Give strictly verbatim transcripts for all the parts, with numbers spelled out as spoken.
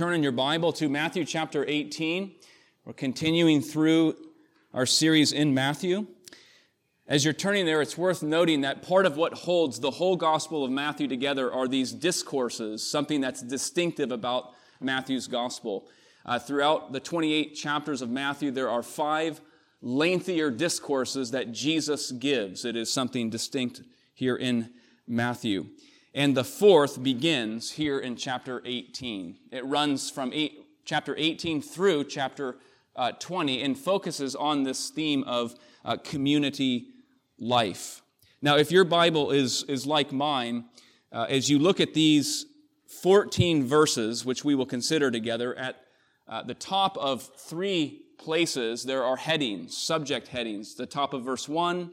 turn in your Bible to Matthew chapter eighteen. We're continuing through our series in Matthew. As you're turning there, it's worth noting that part of what holds the whole Gospel of Matthew together are these discourses, something that's distinctive about Matthew's Gospel. Uh, throughout the twenty-eight chapters of Matthew, there are five lengthier discourses that Jesus gives. It is something distinct here in Matthew. And the fourth begins here in chapter eighteen. It runs from eight, chapter eighteen through chapter uh, twenty and focuses on this theme of uh, community life. Now, if your Bible is, is like mine, uh, as you look at these fourteen verses, which we will consider together, at uh, the top of three places, there are headings, subject headings, the top of verse one,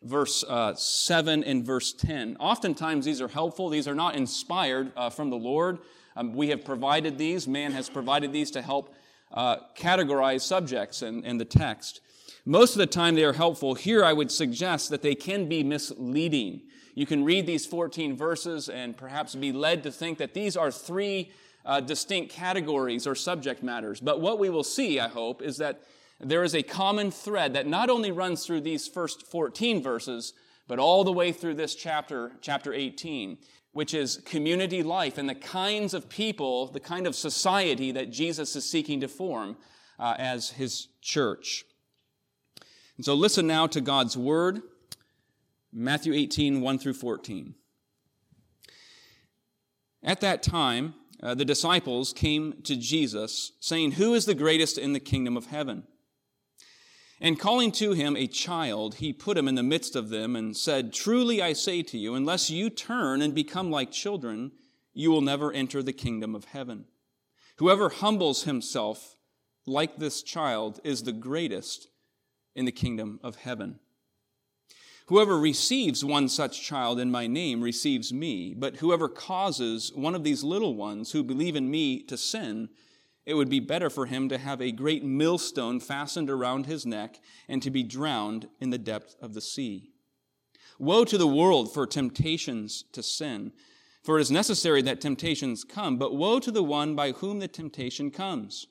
verse uh, seven, and verse ten. Oftentimes, these are helpful. These are not inspired uh, from the Lord. Um, we have provided these. Man has provided these to help uh, categorize subjects and, and the text. Most of the time, they are helpful. Here, I would suggest that they can be misleading. You can read these fourteen verses and perhaps be led to think that these are three Uh, distinct categories or subject matters. But what we will see, I hope, is that there is a common thread that not only runs through these first fourteen verses, but all the way through this chapter, chapter eighteen, which is community life and the kinds of people, the kind of society that Jesus is seeking to form uh, as his church. And so listen now to God's word, Matthew eighteen, one through fourteen. At that time, Uh, the disciples came to Jesus, saying, "Who is the greatest in the kingdom of heaven?" And calling to him a child, he put him in the midst of them and said, "Truly I say to you, unless you turn and become like children, you will never enter the kingdom of heaven. Whoever humbles himself like this child is the greatest in the kingdom of heaven. Whoever receives one such child in my name receives me, but whoever causes one of these little ones who believe in me to sin, it would be better for him to have a great millstone fastened around his neck and to be drowned in the depth of the sea. Woe to the world for temptations to sin, for it is necessary that temptations come, but woe to the one by whom the temptation comes.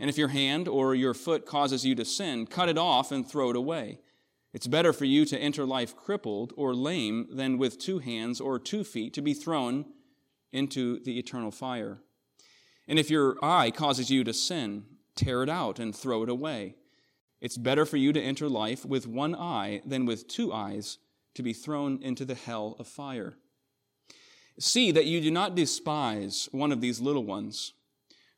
And if your hand or your foot causes you to sin, cut it off and throw it away. It's better for you to enter life crippled or lame than with two hands or two feet to be thrown into the eternal fire. And if your eye causes you to sin, tear it out and throw it away. It's better for you to enter life with one eye than with two eyes to be thrown into the hell of fire. See that you do not despise one of these little ones,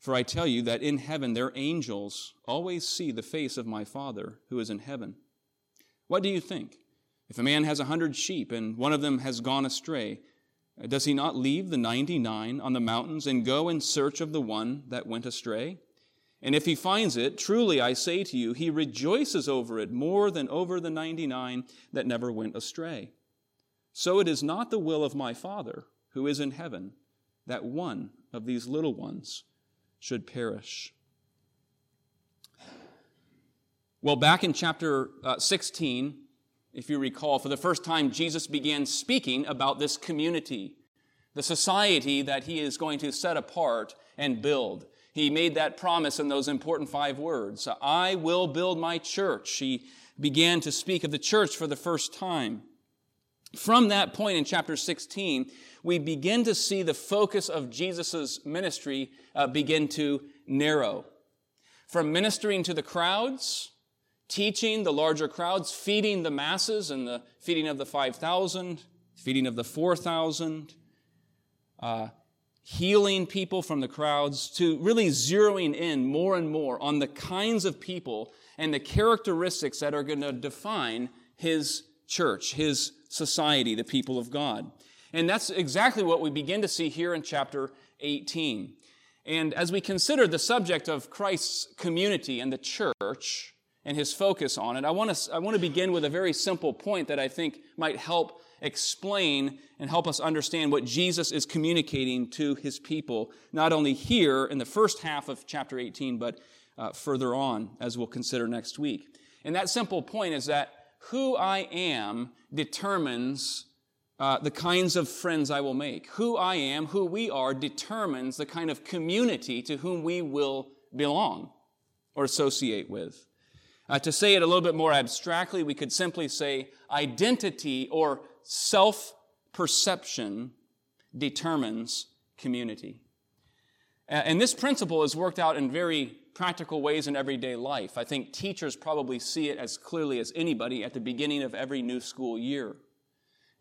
for I tell you that in heaven their angels always see the face of my Father who is in heaven. What do you think? If a man has a hundred sheep and one of them has gone astray, does he not leave the ninety-nine on the mountains and go in search of the one that went astray? And if he finds it, truly I say to you, he rejoices over it more than over the ninety-nine that never went astray. So it is not the will of my Father who is in heaven that one of these little ones should perish." Well, back in chapter uh, sixteen, if you recall, for the first time, Jesus began speaking about this community, the society that he is going to set apart and build. He made that promise in those important five words, "I will build my church." He began to speak of the church for the first time. From that point in chapter sixteen, we begin to see the focus of Jesus' ministry uh, begin to narrow. From ministering to the crowds, teaching the larger crowds, feeding the masses and the feeding of the five thousand, feeding of the four thousand, uh, healing people from the crowds, to really zeroing in more and more on the kinds of people and the characteristics that are going to define his church, his society, the people of God. And that's exactly what we begin to see here in chapter eighteen. And as we consider the subject of Christ's community and the church, and his focus on it, I want to I want to begin with a very simple point that I think might help explain and help us understand what Jesus is communicating to his people, not only here in the first half of chapter eighteen, but uh, further on, as we'll consider next week. And that simple point is that who I am determines Uh, the kinds of friends I will make. Who I am, who we are, determines the kind of community to whom we will belong or associate with. Uh, to say it a little bit more abstractly, we could simply say identity or self-perception determines community. Uh, and this principle is worked out in very practical ways in everyday life. I think teachers probably see it as clearly as anybody at the beginning of every new school year.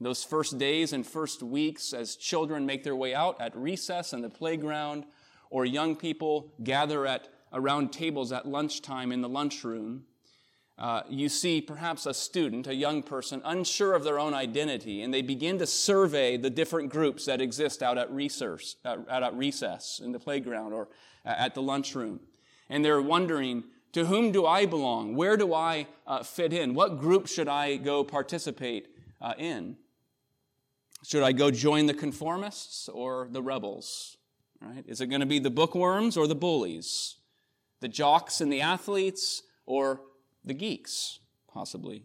Those first days and first weeks as children make their way out at recess in the playground, or young people gather at around tables at lunchtime in the lunchroom, uh, you see perhaps a student, a young person, unsure of their own identity, and they begin to survey the different groups that exist out at recess, out at recess in the playground or at the lunchroom. And they're wondering, to whom do I belong? Where do I uh, fit in? What group should I go participate uh, in? Should I go join the conformists or the rebels? Right? Is it going to be the bookworms or the bullies? The jocks and the athletes or the geeks, possibly?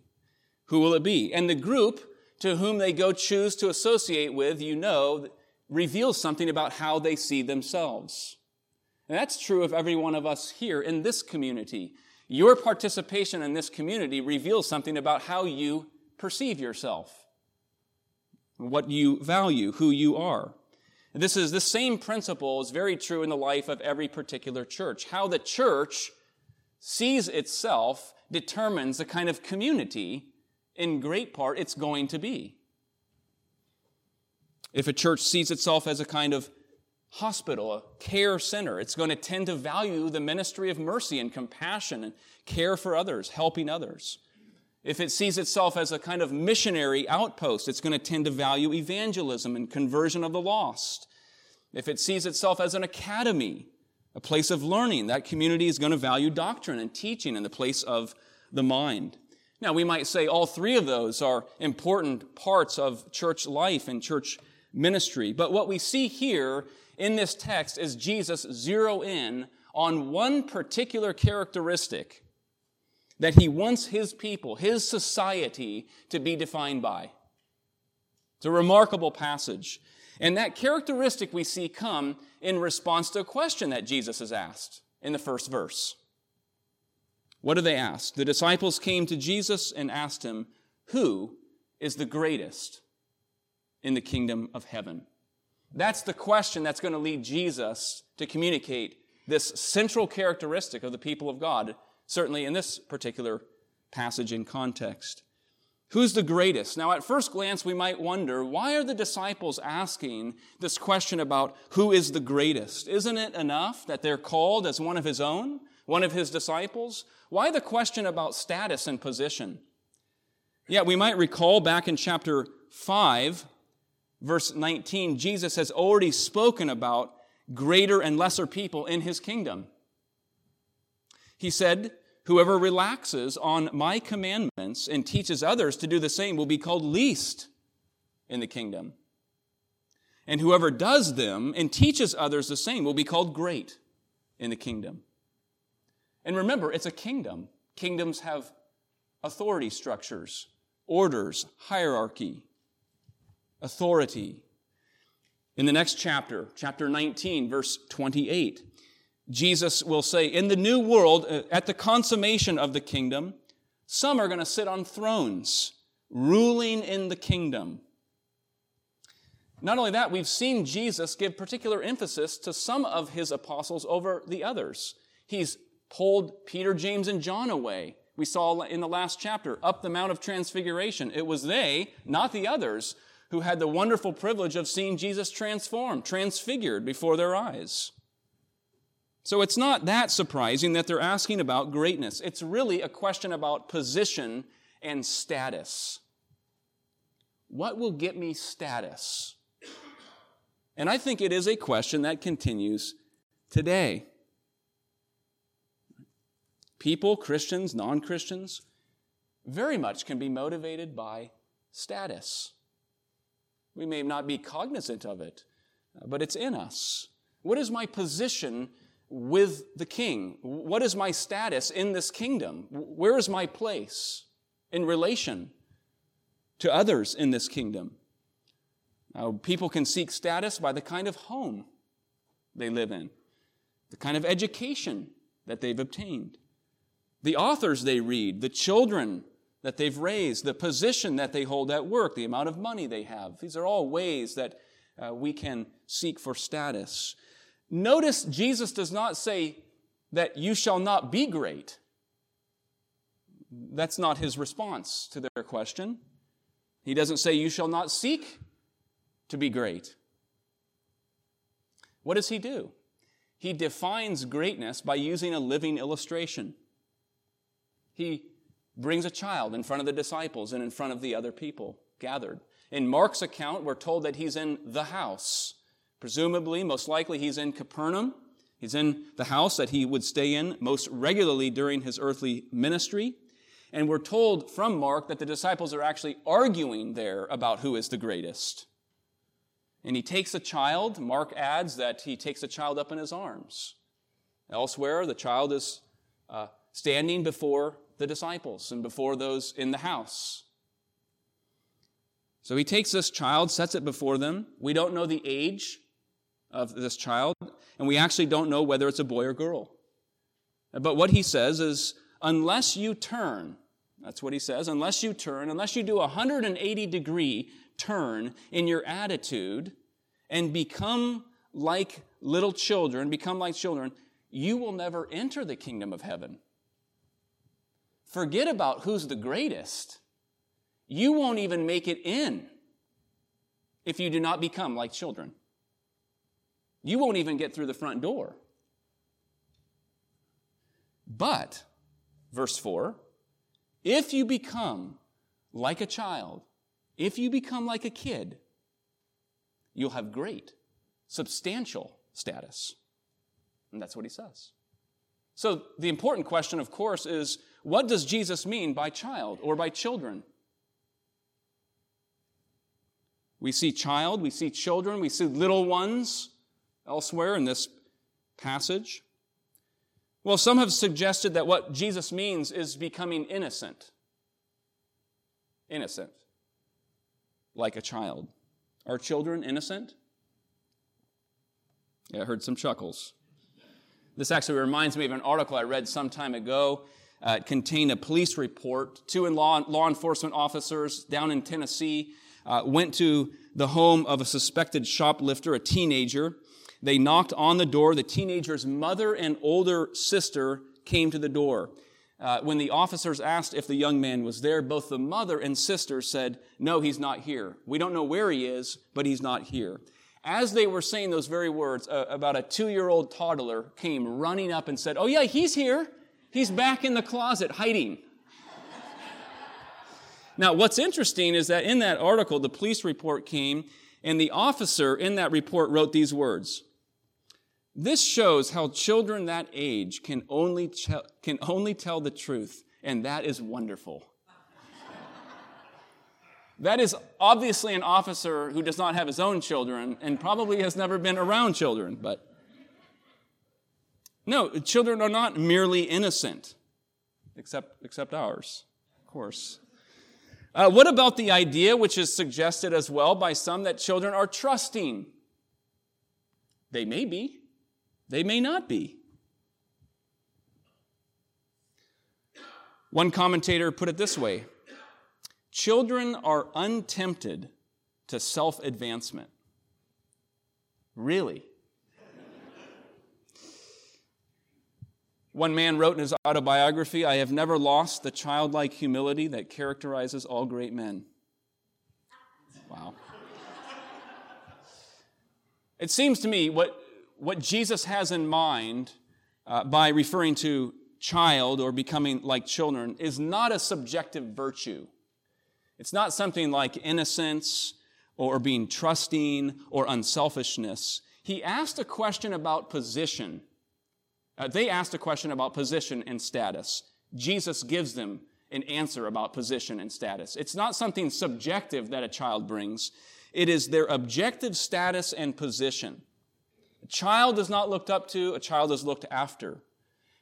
Who will it be? And the group to whom they go choose to associate with, you know, reveals something about how they see themselves. And that's true of every one of us here in this community. Your participation in this community reveals something about how you perceive yourself, what you value, who you are. This is the same principle is very true in the life of every particular church. How the church sees itself determines the kind of community, in great part, it's going to be. If a church sees itself as a kind of hospital, a care center, it's going to tend to value the ministry of mercy and compassion and care for others, helping others. If it sees itself as a kind of missionary outpost, it's going to tend to value evangelism and conversion of the lost. If it sees itself as an academy, a place of learning, that community is going to value doctrine and teaching and the place of the mind. Now, we might say all three of those are important parts of church life and church ministry, but what we see here in this text is Jesus zero in on one particular characteristic that he wants his people, his society, to be defined by. It's a remarkable passage. And that characteristic we see come in response to a question that Jesus is asked in the first verse. What do they ask? The disciples came to Jesus and asked him, "Who is the greatest in the kingdom of heaven?" That's the question that's going to lead Jesus to communicate this central characteristic of the people of God, certainly in this particular passage in context. Who's the greatest? Now, at first glance, we might wonder, why are the disciples asking this question about who is the greatest? Isn't it enough that they're called as one of his own, one of his disciples? Why the question about status and position? Yeah, we might recall back in chapter five, verse nineteen, Jesus has already spoken about greater and lesser people in his kingdom. He said, "Whoever relaxes on my commandments and teaches others to do the same will be called least in the kingdom. And whoever does them and teaches others the same will be called great in the kingdom." And remember, it's a kingdom. Kingdoms have authority structures, orders, hierarchy, authority. In the next chapter, chapter nineteen, verse twenty-eight, Jesus will say, in the new world, at the consummation of the kingdom, some are going to sit on thrones, ruling in the kingdom. Not only that, we've seen Jesus give particular emphasis to some of his apostles over the others. He's pulled Peter, James, and John away. We saw in the last chapter, up the Mount of Transfiguration. It was they, not the others, who had the wonderful privilege of seeing Jesus transformed, transfigured before their eyes. So it's not that surprising that they're asking about greatness. It's really a question about position and status. What will get me status? And I think it is a question that continues today. People, Christians, non-Christians, very much can be motivated by status. We may not be cognizant of it, but it's in us. What is my position with the king? What is my status in this kingdom? Where is my place in relation to others in this kingdom? Now, people can seek status by the kind of home they live in, the kind of education that they've obtained, the authors they read, the children that they've raised, the position that they hold at work, the amount of money they have. These are all ways that uh, we can seek for status. Notice Jesus does not say that you shall not be great. That's not his response to their question. He doesn't say you shall not seek to be great. What does he do? He defines greatness by using a living illustration. He brings a child in front of the disciples and in front of the other people gathered. In Mark's account, we're told that he's in the house. Presumably, most likely, he's in Capernaum. He's in the house that he would stay in most regularly during his earthly ministry. And we're told from Mark that the disciples are actually arguing there about who is the greatest. And he takes a child. Mark adds that he takes a child up in his arms. Elsewhere, the child is uh, standing before the disciples and before those in the house. So he takes this child, sets it before them. We don't know the age of this child, and we actually don't know whether it's a boy or girl. But what he says is, unless you turn, that's what he says, unless you turn, unless you do a one hundred eighty degree turn in your attitude and become like little children, become like children, you will never enter the kingdom of heaven. Forget about who's the greatest. You won't even make it in if you do not become like children. You won't even get through the front door. But, verse four, if you become like a child, if you become like a kid, you'll have great, substantial status. And that's what he says. So the important question, of course, is what does Jesus mean by child or by children? We see child, we see children, we see little ones elsewhere in this passage. Well, some have suggested that what Jesus means is becoming innocent. Innocent. Like a child. Are children innocent? Yeah, I heard some chuckles. This actually reminds me of an article I read some time ago. Uh, it contained a police report. Two law, law enforcement officers down in Tennessee uh, went to the home of a suspected shoplifter, a teenager. They knocked on the door. The teenager's mother and older sister came to the door. Uh, when the officers asked if the young man was there, both the mother and sister said, "No, he's not here. We don't know where he is, but he's not here." As they were saying those very words, uh, about a two-year-old toddler came running up and said, "Oh yeah, he's here. He's back in the closet hiding." Now, what's interesting is that in that article, the police report came, and the officer in that report wrote these words. "This shows how children that age can only ch- can only tell the truth, and that is wonderful." That is obviously an officer who does not have his own children and probably has never been around children, but no, children are not merely innocent, except except ours, of course. Uh, what about the idea, which is suggested as well by some, that children are trusting? They may be. They may not be. One commentator put it this way: children are untempted to self-advancement. Really? One man wrote in his autobiography, "I have never lost the childlike humility that characterizes all great men." Wow. It seems to me what, what Jesus has in mind uh, by referring to child or becoming like children is not a subjective virtue. It's not something like innocence or being trusting or unselfishness. He asked a question about position. Uh, they asked a question about position and status. Jesus gives them an answer about position and status. It's not something subjective that a child brings. It is their objective status and position. A child is not looked up to. A child is looked after.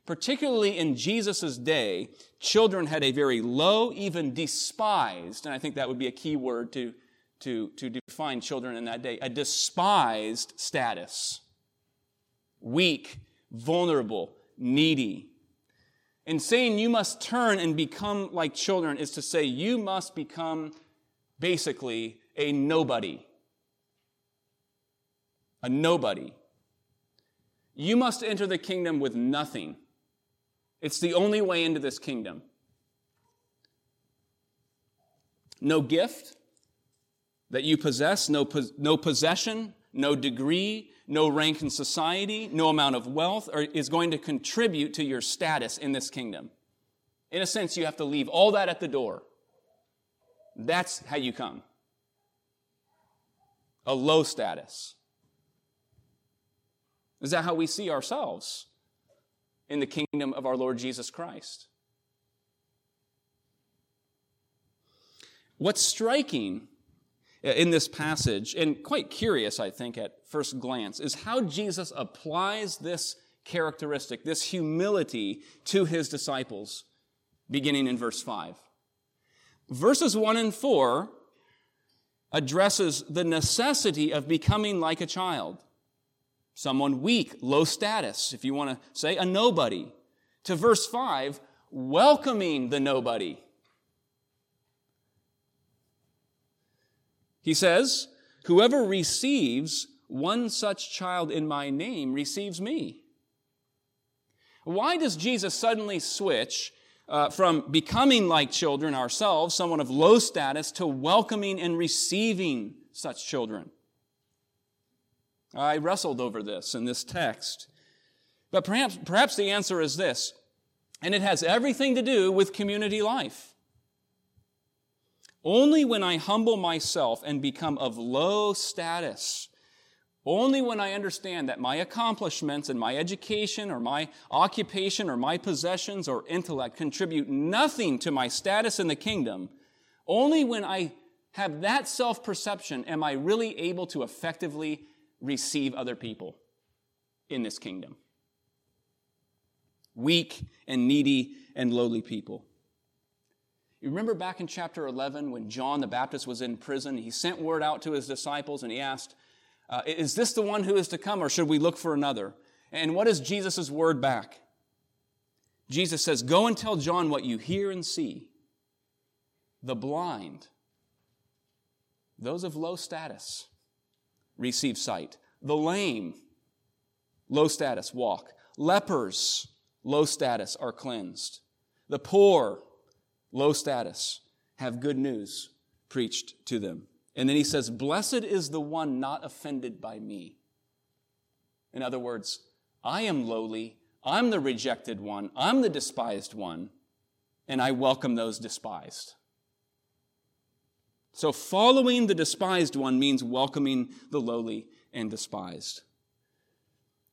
Particularly in Jesus' day, children had a very low, even despised, and I think that would be a key word to, to, to define children in that day, a despised status. Weak, vulnerable, needy. And saying you must turn and become like children is to say you must become basically a nobody. A nobody. You must enter the kingdom with nothing. It's the only way into this kingdom. No gift that you possess, no, pos- no possession, no degree, no rank in society, no amount of wealth or is going to contribute to your status in this kingdom. In a sense, you have to leave all that at the door. That's how you come. A low status. Is that how we see ourselves in the kingdom of our Lord Jesus Christ? What's striking in this passage, and quite curious, I think, at first glance, is how Jesus applies this characteristic, this humility, to his disciples, beginning in verse five. Verses one and four addresses the necessity of becoming like a child. Someone weak, low status, if you want to say, a nobody. To verse five, welcoming the nobody. He says, whoever receives one such child in my name receives me. Why does Jesus suddenly switch uh, from becoming like children ourselves, someone of low status, to welcoming and receiving such children? I wrestled over this in this text. But perhaps, perhaps the answer is this, and it has everything to do with community life. Only when I humble myself and become of low status, only when I understand that my accomplishments and my education or my occupation or my possessions or intellect contribute nothing to my status in the kingdom, only when I have that self-perception am I really able to effectively receive other people in this kingdom. Weak and needy and lowly people. You remember back in chapter eleven when John the Baptist was in prison, he sent word out to his disciples and he asked, uh, is this the one who is to come or should we look for another? And what is Jesus' word back? Jesus says, go and tell John what you hear and see. The blind, those of low status, receive sight. The lame, low status, walk. Lepers, low status, are cleansed. The poor, low status, have good news preached to them. And then he says, blessed is the one not offended by me. In other words, I am lowly, I'm the rejected one, I'm the despised one, and I welcome those despised. So following the despised one means welcoming the lowly and despised.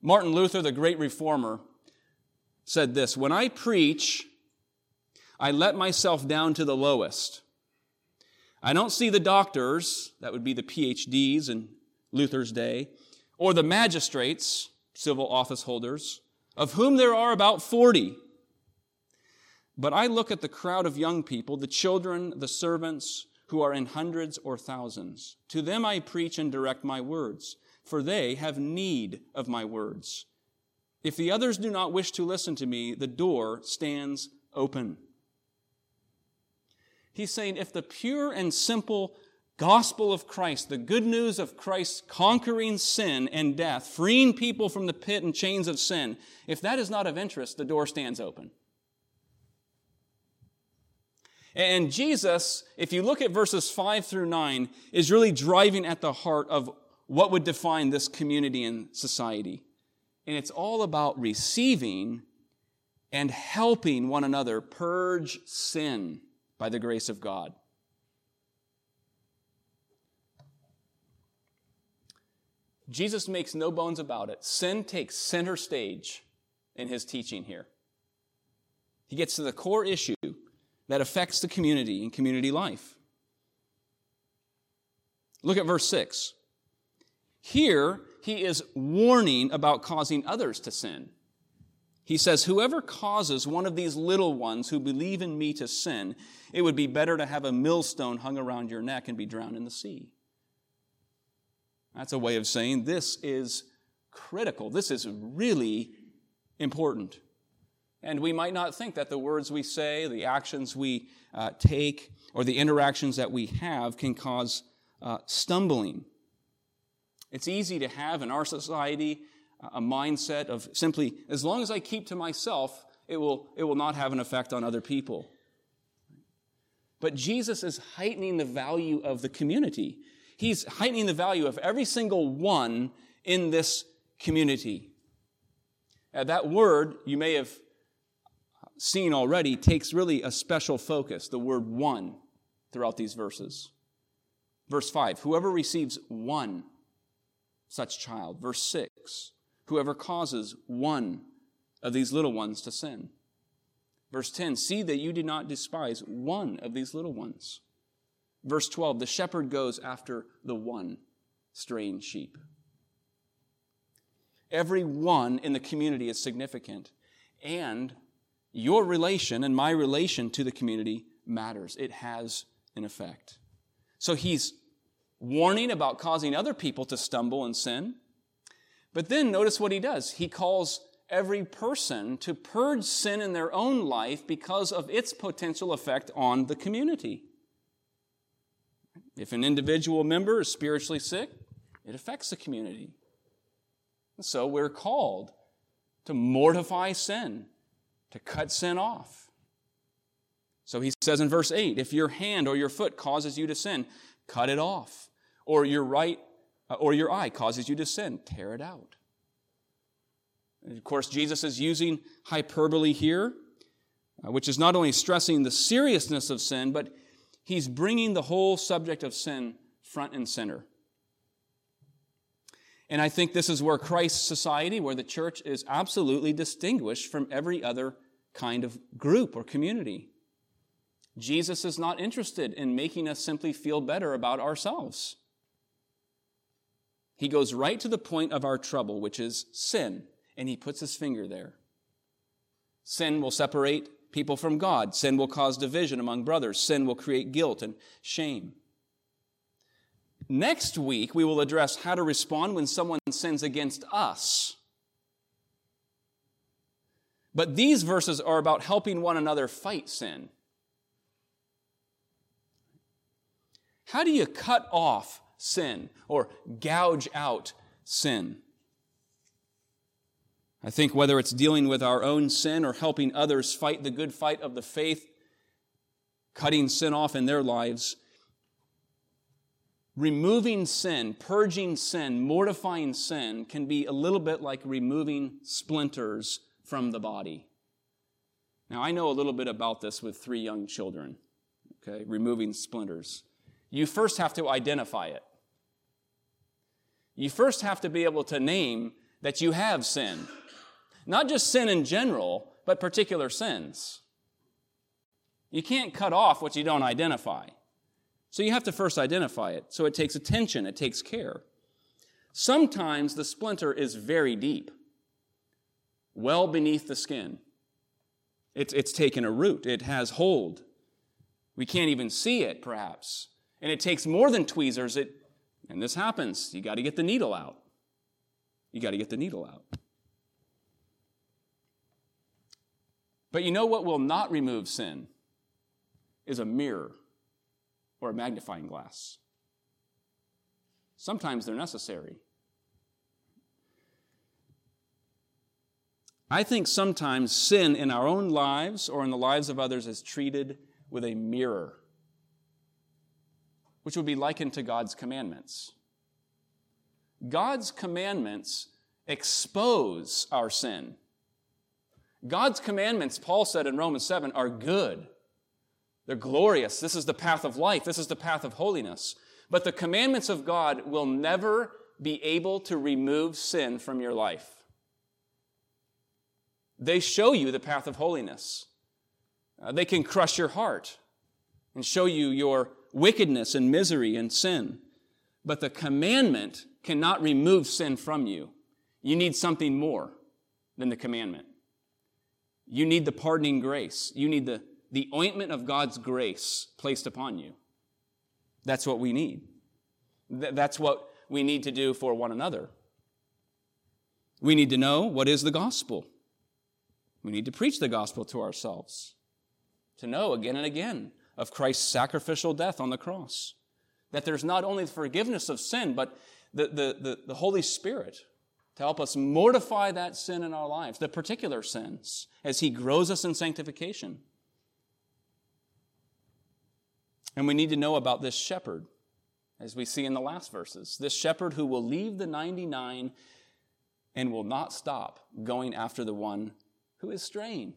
Martin Luther, the great reformer, said this, when I preach, I let myself down to the lowest. I don't see the doctors, that would be the P H Ds in Luther's day, or the magistrates, civil office holders, of whom there are about forty. But I look at the crowd of young people, the children, the servants, who are in hundreds or thousands. To them I preach and direct my words, for they have need of my words. If the others do not wish to listen to me, the door stands open. He's saying if the pure and simple gospel of Christ, the good news of Christ conquering sin and death, freeing people from the pit and chains of sin, if that is not of interest, the door stands open. And Jesus, if you look at verses five through nine, is really driving at the heart of what would define this community and society. And it's all about receiving and helping one another purge sin by the grace of God. Jesus makes no bones about it. Sin takes center stage in his teaching here. He gets to the core issue that affects the community and community life. Look at verse six. Here, he is warning about causing others to sin. He says, whoever causes one of these little ones who believe in me to sin, it would be better to have a millstone hung around your neck and be drowned in the sea. That's a way of saying this is critical. This is really important. And we might not think that the words we say, the actions we uh, take, or the interactions that we have can cause uh, stumbling. It's easy to have in our society a mindset of simply, as long as I keep to myself, it will, it will not have an effect on other people. But Jesus is heightening the value of the community. He's heightening the value of every single one in this community. Now, that word, you may have seen already, takes really a special focus, the word one, throughout these verses. Verse five, whoever receives one such child. Verse six, whoever causes one of these little ones to sin. Verse ten, see that you do not despise one of these little ones. Verse twelve, the shepherd goes after the one straying sheep. Every one in the community is significant, and your relation and my relation to the community matters. It has an effect. So he's warning about causing other people to stumble and sin. But then notice what he does. He calls every person to purge sin in their own life because of its potential effect on the community. If an individual member is spiritually sick, it affects the community. And so we're called to mortify sin, to cut sin off. So he says in verse eight, if your hand or your foot causes you to sin, cut it off. Or your right, or your eye causes you to sin, tear it out. And of course, Jesus is using hyperbole here, which is not only stressing the seriousness of sin, but he's bringing the whole subject of sin front and center. And I think this is where Christ's society, where the church is absolutely distinguished from every other kind of group or community. Jesus is not interested in making us simply feel better about ourselves. He goes right to the point of our trouble, which is sin, and he puts his finger there. Sin will separate people from God. Sin will cause division among brothers. Sin will create guilt and shame. Next week, we will address how to respond when someone sins against us. But these verses are about helping one another fight sin. How do you cut off sin or gouge out sin? I think whether it's dealing with our own sin or helping others fight the good fight of the faith, cutting sin off in their lives, removing sin, purging sin, mortifying sin can be a little bit like removing splinters from the body. Now, I know a little bit about this with three young children, okay, removing splinters. You first have to identify it. You first have to be able to name that you have sin. Not just sin in general, but particular sins. You can't cut off what you don't identify. So you have to first identify it. So it takes attention, it takes care. Sometimes the splinter is very deep, well beneath the skin. It's, it's taken a root, it has hold. We can't even see it, perhaps. And it takes more than tweezers. It, and this happens. You got to get the needle out. You got to get the needle out. But you know what will not remove sin is a mirror or a magnifying glass. Sometimes they're necessary. I think sometimes sin in our own lives or in the lives of others is treated with a mirror, which would be likened to God's commandments. God's commandments expose our sin. God's commandments, Paul said in Romans seven, are good. They're glorious. This is the path of life. This is the path of holiness. But the commandments of God will never be able to remove sin from your life. They show you the path of holiness. Uh, they can crush your heart and show you your wickedness and misery and sin. But the commandment cannot remove sin from you. You need something more than the commandment. You need the pardoning grace. You need the, the ointment of God's grace placed upon you. That's what we need. Th- that's what we need to do for one another. We need to know what is the gospel. We need to preach the gospel to ourselves, to know again and again of Christ's sacrificial death on the cross, that there's not only the forgiveness of sin, but the, the, the, the Holy Spirit to help us mortify that sin in our lives, the particular sins, as He grows us in sanctification. And we need to know about this shepherd, as we see in the last verses, this shepherd who will leave the ninety-nine and will not stop going after the one who is straying.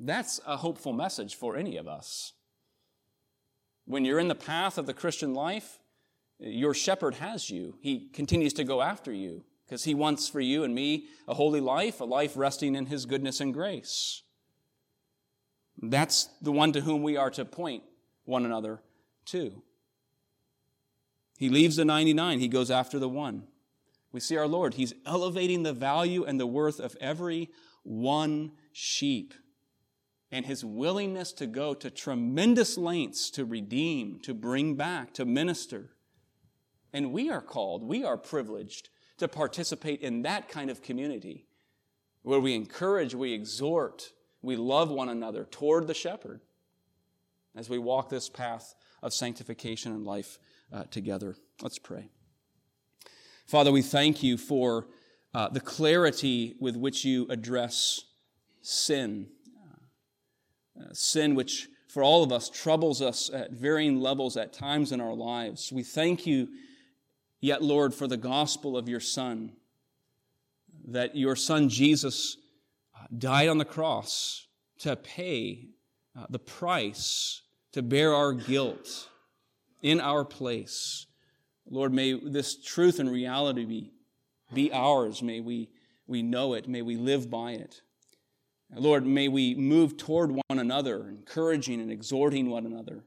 That's a hopeful message for any of us. When you're in the path of the Christian life, your shepherd has you. He continues to go after you because He wants for you and me a holy life, a life resting in His goodness and grace. That's the one to whom we are to point one another to. He leaves the ninety-nine. He goes after the one. We see our Lord. He's elevating the value and the worth of every one sheep, and His willingness to go to tremendous lengths to redeem, to bring back, to minister. And we are called, we are privileged to participate in that kind of community where we encourage, we exhort, we love one another toward the shepherd as we walk this path of sanctification and life uh, together. Let's pray. Father, we thank You for uh, the clarity with which You address sin. Uh, sin which for all of us troubles us at varying levels at times in our lives. We thank You, yet Lord, for the gospel of Your Son, that Your Son Jesus died on the cross to pay uh, the price, to bear our guilt in our place. Lord, may this truth and reality be, be ours. May we, we know it. May we live by it. Lord, may we move toward one another, encouraging and exhorting one another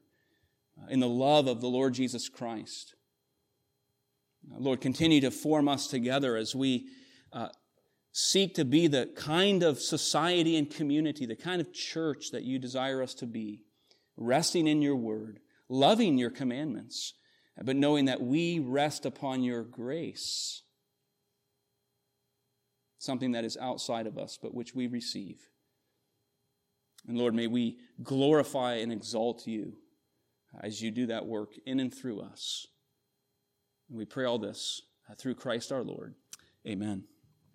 in the love of the Lord Jesus Christ. Lord, continue to form us together as we uh, seek to be the kind of society and community, the kind of church that You desire us to be, resting in Your word, loving Your commandments, but knowing that we rest upon Your grace, something that is outside of us, but which we receive. And Lord, may we glorify and exalt You as You do that work in and through us. And we pray all this through Christ our Lord. Amen.